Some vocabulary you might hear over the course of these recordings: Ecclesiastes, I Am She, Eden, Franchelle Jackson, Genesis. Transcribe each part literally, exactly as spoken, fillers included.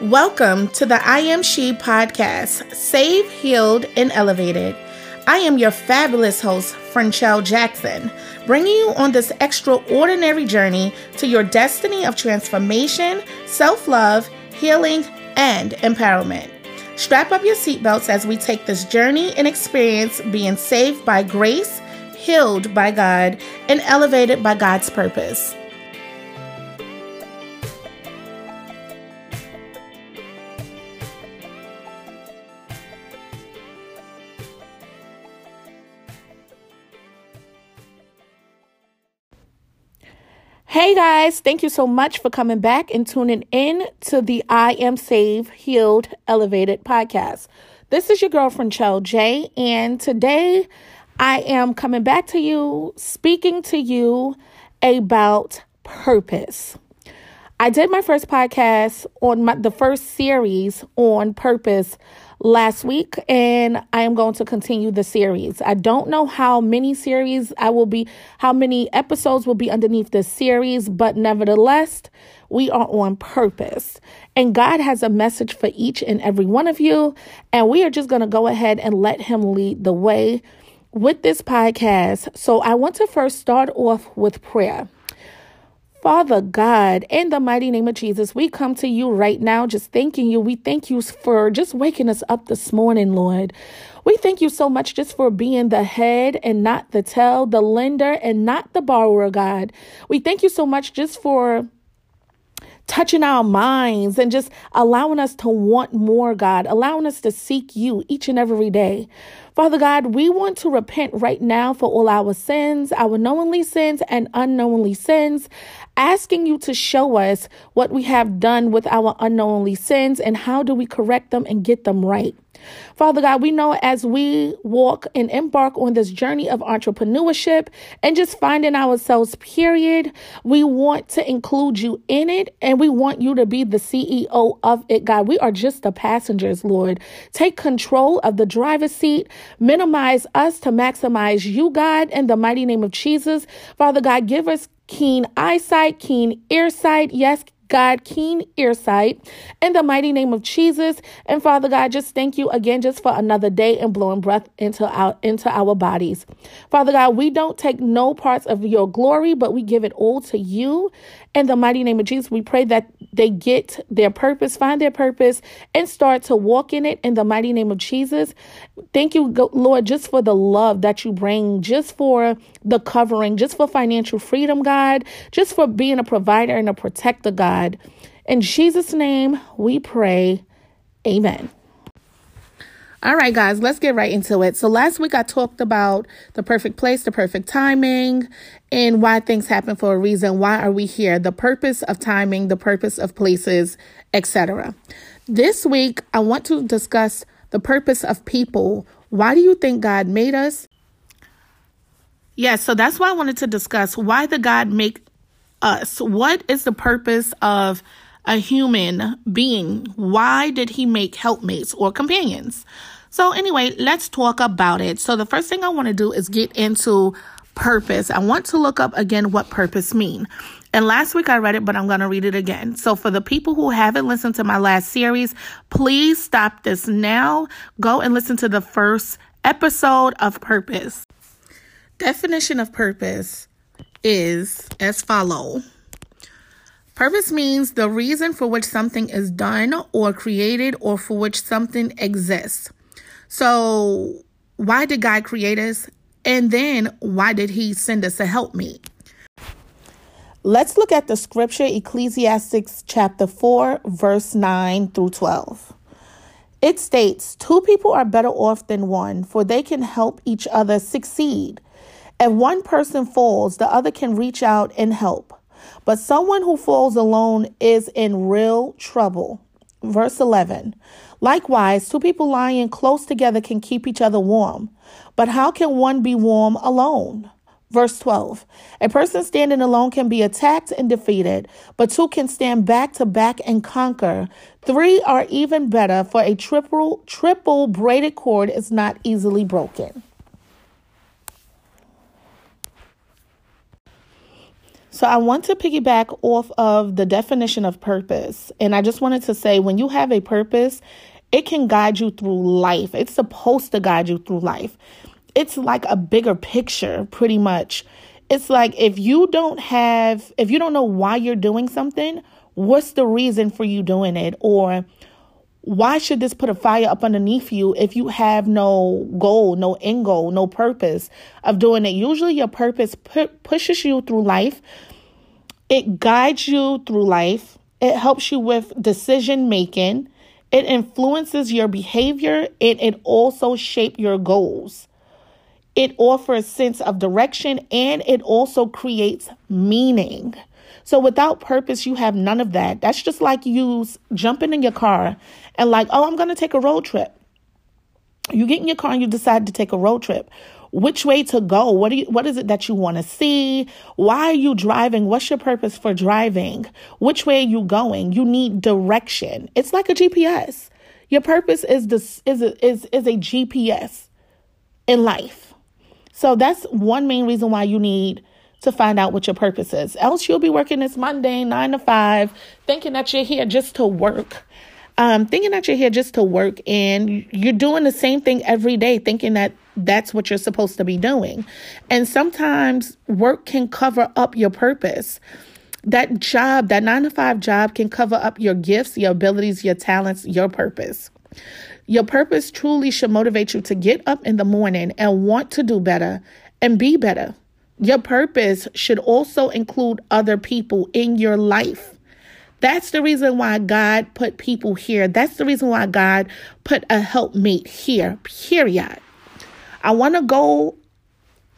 Welcome to the I Am She podcast, Saved, Healed, and Elevated. I am your fabulous host, Franchelle Jackson, bringing you on this extraordinary journey to your destiny of transformation, self-love, healing, and empowerment. Strap up your seatbelts as we take this journey and experience being saved by grace, healed by God, and elevated by God's purpose. Hey guys, thank you so much for coming back and tuning in to the I Am Saved, Healed, Elevated podcast. This is your girl, Franchelle J, and today I am coming back to you, speaking to you about purpose. I did my first podcast on my, the first series on purpose last week, and I am going to continue the series. I don't know how many series I will be, how many episodes will be underneath this series, but nevertheless, we are on purpose. And God has a message for each and every one of you, and we are just going to go ahead and let Him lead the way with this podcast. So I want to first start off with prayer. Father God, in the mighty name of Jesus, we come to you right now just thanking you. We thank you for just waking us up this morning, Lord. We thank you so much just for being the head and not the tail, the lender and not the borrower, God. We thank you so much just for touching our minds and just allowing us to want more, God, allowing us to seek you each and every day. Father God, we want to repent right now for all our sins, our knowingly sins and unknowingly sins, asking you to show us what we have done with our unknowingly sins and how do we correct them and get them right. Father God, we know as we walk and embark on this journey of entrepreneurship and just finding ourselves, period, we want to include you in it and we want you to be the C E O of it, God. We are just the passengers, Lord. Take control of the driver's seat. Minimize us to maximize you, God, in the mighty name of Jesus. Father God, give us keen eyesight, keen earsight. Yes, God, keen earsight in the mighty name of Jesus. And Father God, just thank you again just for another day and blowing breath into our into our bodies. Father God, we don't take no parts of your glory, but we give it all to you. In the mighty name of Jesus, we pray that they get their purpose, find their purpose, and start to walk in it in the mighty name of Jesus. Thank you, Lord, just for the love that you bring, just for the covering, just for financial freedom, God, just for being a provider and a protector, God. In Jesus' name, we pray. Amen. All right, guys, let's get right into it. So last week I talked about the perfect place, the perfect timing, and why things happen for a reason. Why are we here? The purpose of timing, the purpose of places, et cetera. This week, I want to discuss the purpose of people. Why do you think God made us? Yes, yeah, so that's why I wanted to discuss why did God make us? What is the purpose of a human being? Why did he make helpmates or companions? So anyway, let's talk about it. So the first thing I want to do is get into purpose. I want to look up again what purpose means. And last week I read it, but I'm going to read it again. So for the people who haven't listened to my last series, please stop this now. Go and listen to the first episode of purpose. Definition of purpose is as follows. Purpose means the reason for which something is done or created or for which something exists. So why did God create us? And then why did he send us a helpmeet? Let's look at the scripture, Ecclesiastes chapter four, verse nine through twelve. It states, two people are better off than one, for they can help each other succeed. If one person falls, the other can reach out and help. But someone who falls alone is in real trouble. Verse eleven. Likewise, two people lying close together can keep each other warm. But how can one be warm alone? Verse twelve. A person standing alone can be attacked and defeated, but two can stand back to back and conquer. Three are even better, for a triple, triple braided cord is not easily broken. So I want to piggyback off of the definition of purpose. And I just wanted to say, when you have a purpose, it can guide you through life. It's supposed to guide you through life. It's like a bigger picture, pretty much. It's like if you don't have, if you don't know why you're doing something, what's the reason for you doing it? Or why should this put a fire up underneath you if you have no goal, no end goal, no purpose of doing it? Usually your purpose pu- pushes you through life. It guides you through life. It helps you with decision making. It influences your behavior, and it also shapes your goals. It offers sense of direction, and it also creates meaning. So without purpose, you have none of that. That's just like you jumping in your car and like, oh, I'm going to take a road trip. You get in your car and you decide to take a road trip. Which way to go? What do you, what is it that you want to see? Why are you driving? What's your purpose for driving? Which way are you going? You need direction. It's like a G P S. Your purpose is this, is a, is is a G P S in life. So that's one main reason why you need to find out what your purpose is. Else you'll be working this Monday, nine to five, thinking that you're here just to work. Um, thinking that you're here just to work, and you're doing the same thing every day, thinking that that's what you're supposed to be doing. And sometimes work can cover up your purpose. That job, that nine to five job can cover up your gifts, your abilities, your talents, your purpose. Your purpose truly should motivate you to get up in the morning and want to do better and be better. Your purpose should also include other people in your life. That's the reason why God put people here. That's the reason why God put a helpmate here, period. I want to go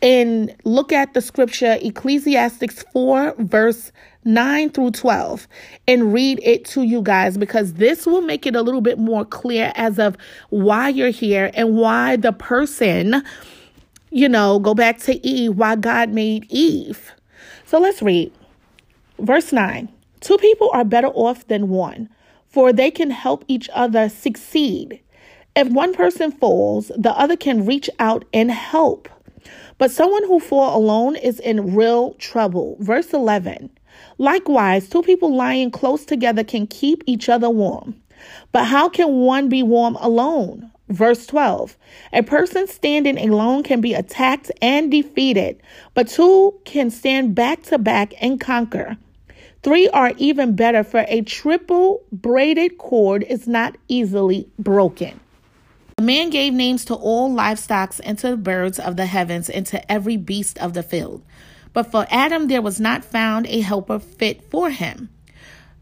and look at the scripture, Ecclesiastes four, verse nine through twelve, and read it to you guys, because this will make it a little bit more clear as of why you're here and why the person, you know, go back to Eve, why God made Eve. So let's read verse nine. Two people are better off than one, for they can help each other succeed. If one person falls, the other can reach out and help. But someone who falls alone is in real trouble. Verse eleven. Likewise, two people lying close together can keep each other warm. But how can one be warm alone? Verse twelve. A person standing alone can be attacked and defeated, but two can stand back to back and conquer. Three are even better, for a triple braided cord is not easily broken. The man gave names to all livestock and to the birds of the heavens and to every beast of the field. But for Adam there was not found a helper fit for him.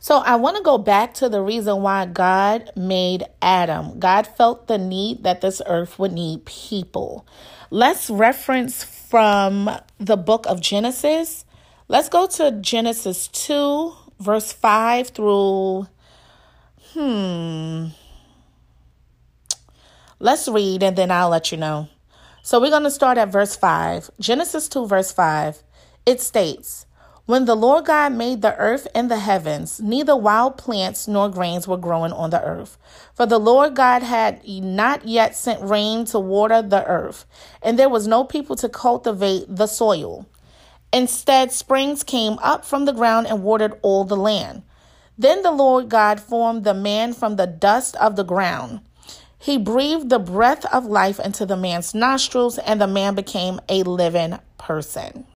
So I want to go back to the reason why God made Adam. God felt the need that this earth would need people. Let's reference from the book of Genesis. Let's go to Genesis two, verse five through, hmm. Let's read and then I'll let you know. So we're going to start at verse five. Genesis two, verse five. It states, when the Lord God made the earth and the heavens, neither wild plants nor grains were growing on the earth. For the Lord God had not yet sent rain to water the earth, and there was no people to cultivate the soil. Instead, springs came up from the ground and watered all the land. Then the Lord God formed the man from the dust of the ground. He breathed the breath of life into the man's nostrils, and the man became a living person.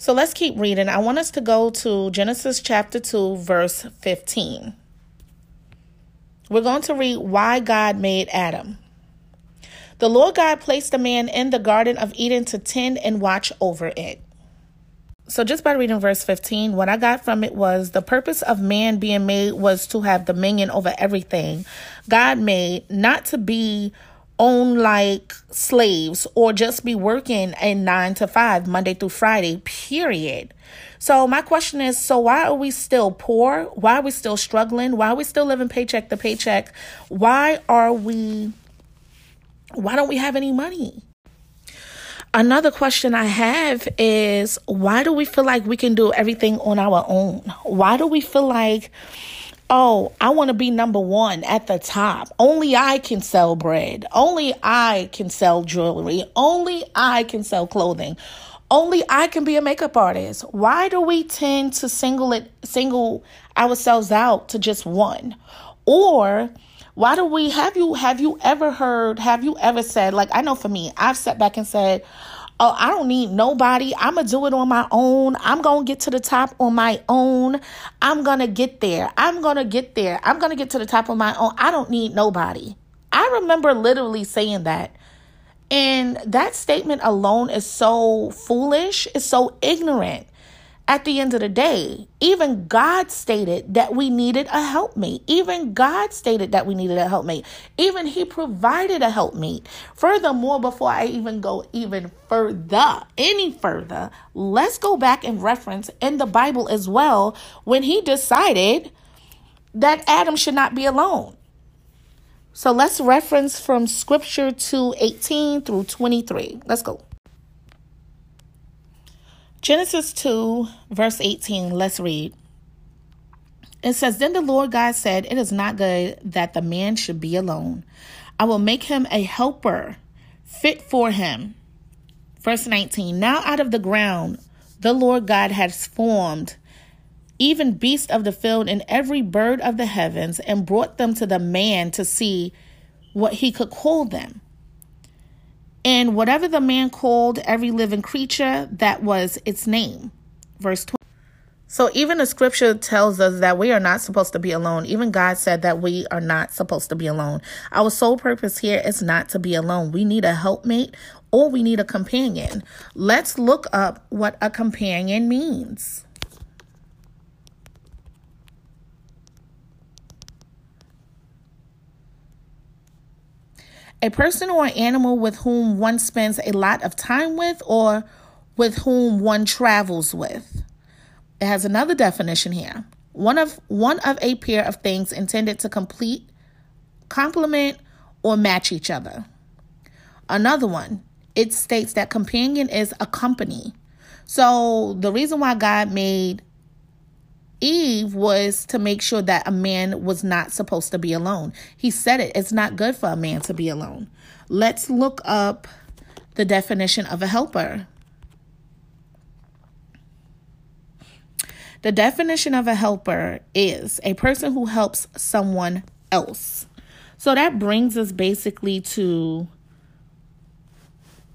So let's keep reading. I want us to go to Genesis chapter two, verse fifteen. We're going to read why God made Adam. The Lord God placed the man in the Garden of Eden to tend and watch over it. So just by reading verse fifteen, what I got from it was the purpose of man being made was to have dominion over everything God made, not to be own like slaves or just be working a nine to five, Monday through Friday, period. So my question is, so why are we still poor? Why are we still struggling? Why are we still living paycheck to paycheck? Why are we, why don't we have any money? Another question I have is, why do we feel like we can do everything on our own? Why do we feel like, oh, I want to be number one at the top. Only I can sell bread. Only I can sell jewelry. Only I can sell clothing. Only I can be a makeup artist. Why do we tend to single it, single ourselves out to just one? Or why do we, have you, have you ever heard, have you ever said, like, I know for me, I've sat back and said, oh, I don't need nobody. I'm going to do it on my own. I'm going to get to the top on my own. I'm going to get there. I'm going to get there. I'm going to get to the top on my own. I don't need nobody. I remember literally saying that. And that statement alone is so foolish. It's so ignorant. At the end of the day, even God stated that we needed a helpmate. Even God stated that we needed a helpmate. Even he provided a helpmate. Furthermore, before I even go even further, any further, let's go back and reference in the Bible as well when he decided that Adam should not be alone. So let's reference from Scripture two eighteen through twenty-three. Let's go. Genesis two, verse eighteen, let's read. It says, then the Lord God said, it is not good that the man should be alone. I will make him a helper fit for him. Verse nineteen, now out of the ground, the Lord God has formed even beasts of the field and every bird of the heavens and brought them to the man to see what he could call them. And whatever the man called every living creature, that was its name. Verse twenty. So even the scripture tells us that we are not supposed to be alone. Even God said that we are not supposed to be alone. Our sole purpose here is not to be alone. We need a helpmate or we need a companion. Let's look up what a companion means. A person or animal with whom one spends a lot of time with or with whom one travels with. It has another definition here. One of one of a pair of things intended to complete, complement, or match each other. Another one, it states that companion is a company. So the reason why God made Eve was to make sure that a man was not supposed to be alone. He said it. It's not good for a man to be alone. Let's look up the definition of a helper. The definition of a helper is a person who helps someone else. So that brings us basically to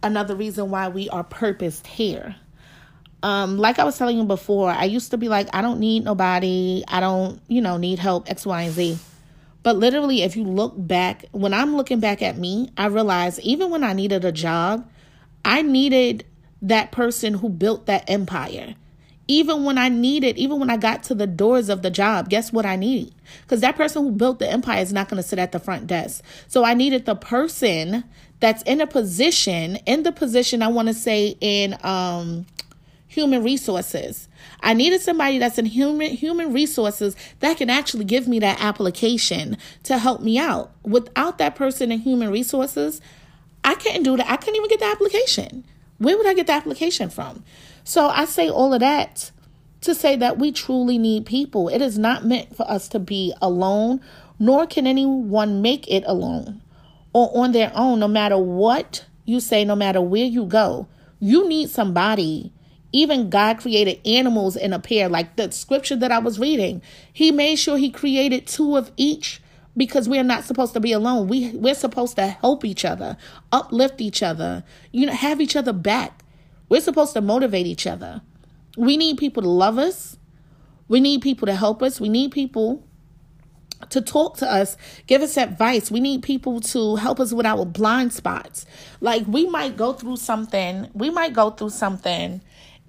another reason why we are purposed here. Um, like I was telling you before, I used to be like, I don't need nobody. I don't, you know, need help, X, Y, and Z. But literally, if you look back, when I'm looking back at me, I realized even when I needed a job, I needed that person who built that empire. Even when I needed, even when I got to the doors of the job, guess what I need? Because that person who built the empire is not going to sit at the front desk. So I needed the person that's in a position, in the position I want to say in, um, human resources. I needed somebody that's in human human resources that can actually give me that application to help me out. Without that person in human resources, I couldn't do that. I couldn't even get the application. Where would I get the application from? So I say all of that to say that we truly need people. It is not meant for us to be alone, nor can anyone make it alone or on their own, no matter what you say, no matter where you go. You need somebody. Even God created animals in a pair, like the scripture that I was reading. He made sure he created two of each because we're not supposed to be alone. We, we're supposed to help each other, uplift each other, you know, have each other back. We're supposed to motivate each other. We need people to love us. We need people to help us. We need people to talk to us, give us advice. We need people to help us with our blind spots. Like we might go through something. We might go through something.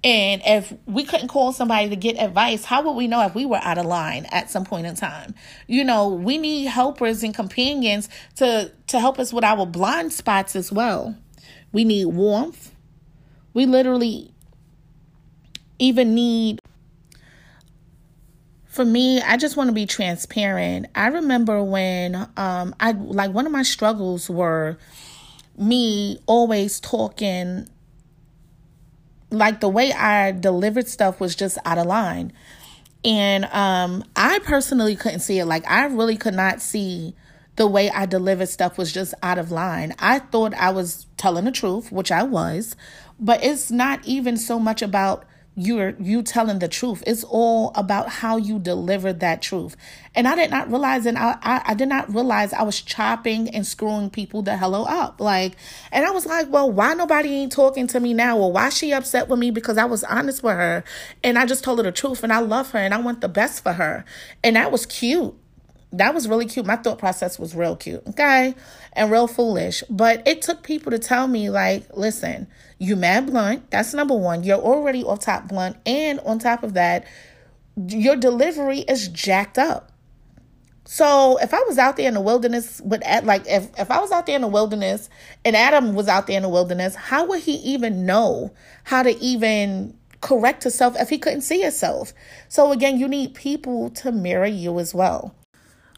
And if we couldn't call somebody to get advice, how would we know if we were out of line at some point in time? You know, we need helpers and companions to, to help us with our blind spots as well. We need warmth. We literally even need... For me, I just want to be transparent. I remember when um, I like one of my struggles were me always talking, like the way I delivered stuff was just out of line. And um, I personally couldn't see it. Like I really could not see the way I delivered stuff was just out of line. I thought I was telling the truth, which I was, but it's not even so much about You're you telling the truth. It's all about how you deliver that truth. And I did not realize, and I, I, I did not realize I was chopping and screwing people the hell up. Like, and I was like, well, why nobody ain't talking to me now? Or why she upset with me? Because I was honest with her and I just told her the truth and I love her and I want the best for her. And that was cute. That was really cute. My thought process was real cute, okay? And real foolish. But it took people to tell me, like, listen, you mad blunt. That's number one. You're already off top blunt. And on top of that, your delivery is jacked up. So if I was out there in the wilderness, with like if, if I was out there in the wilderness and Adam was out there in the wilderness, how would he even know how to even correct himself if he couldn't see himself? So again, you need people to mirror you as well.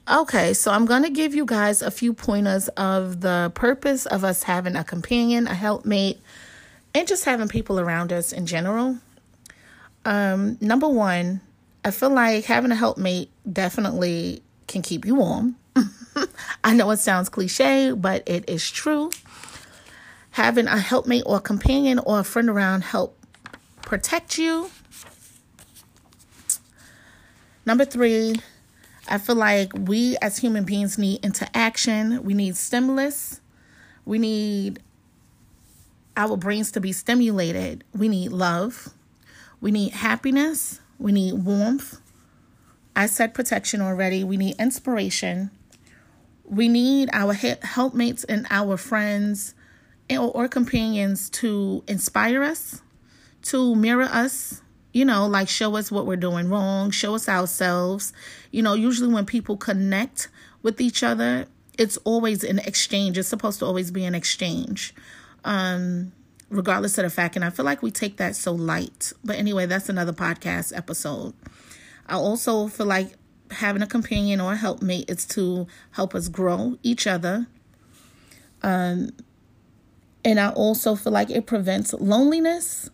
Okay, so I'm going to give you guys a few pointers of the purpose of us having a companion, a helpmate, and just having people around us in general. Um, number one, I feel like having a helpmate definitely can keep you warm. I know it sounds cliche, but it is true. Having a helpmate or a companion or a friend around help protect you. Number three, I feel like we as human beings need interaction. We need stimulus. We need our brains to be stimulated. We need love. We need happiness. We need warmth. I said protection already. We need inspiration. We need our helpmates and our friends or companions to inspire us, to mirror us. You know, like show us what we're doing wrong, show us ourselves. You know, usually when people connect with each other, it's always an exchange. It's supposed to always be an exchange, um, regardless of the fact. And I feel like we take that so light. But anyway, that's another podcast episode. I also feel like having a companion or a helpmate is to help us grow each other. Um, and I also feel like it prevents loneliness.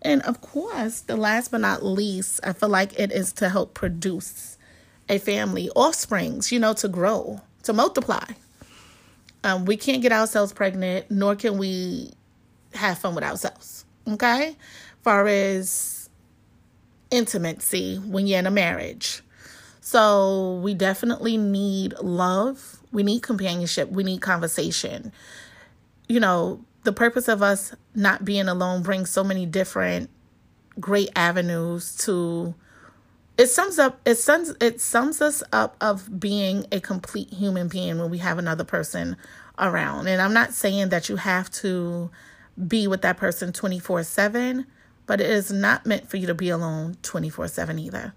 And of course, the last but not least, I feel like it is to help produce a family, offsprings, you know, to grow, to multiply. Um, we can't get ourselves pregnant, nor can we have fun with ourselves. Okay? Far as intimacy when you're in a marriage. So we definitely need love. We need companionship. We need conversation. You know, the purpose of us not being alone brings so many different great avenues to it sums up it sums it sums us up of being a complete human being when we have another person around. And I'm not saying that you have to be with that person twenty-four seven, but it is not meant for you to be alone twenty-four seven either.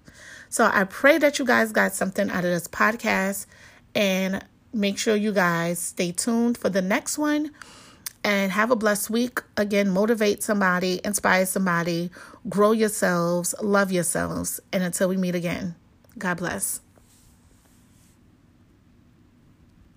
So I pray that you guys got something out of this podcast, and make sure you guys stay tuned for the next one. And have a blessed week. Again, motivate somebody, inspire somebody, grow yourselves, love yourselves. And until we meet again, God bless.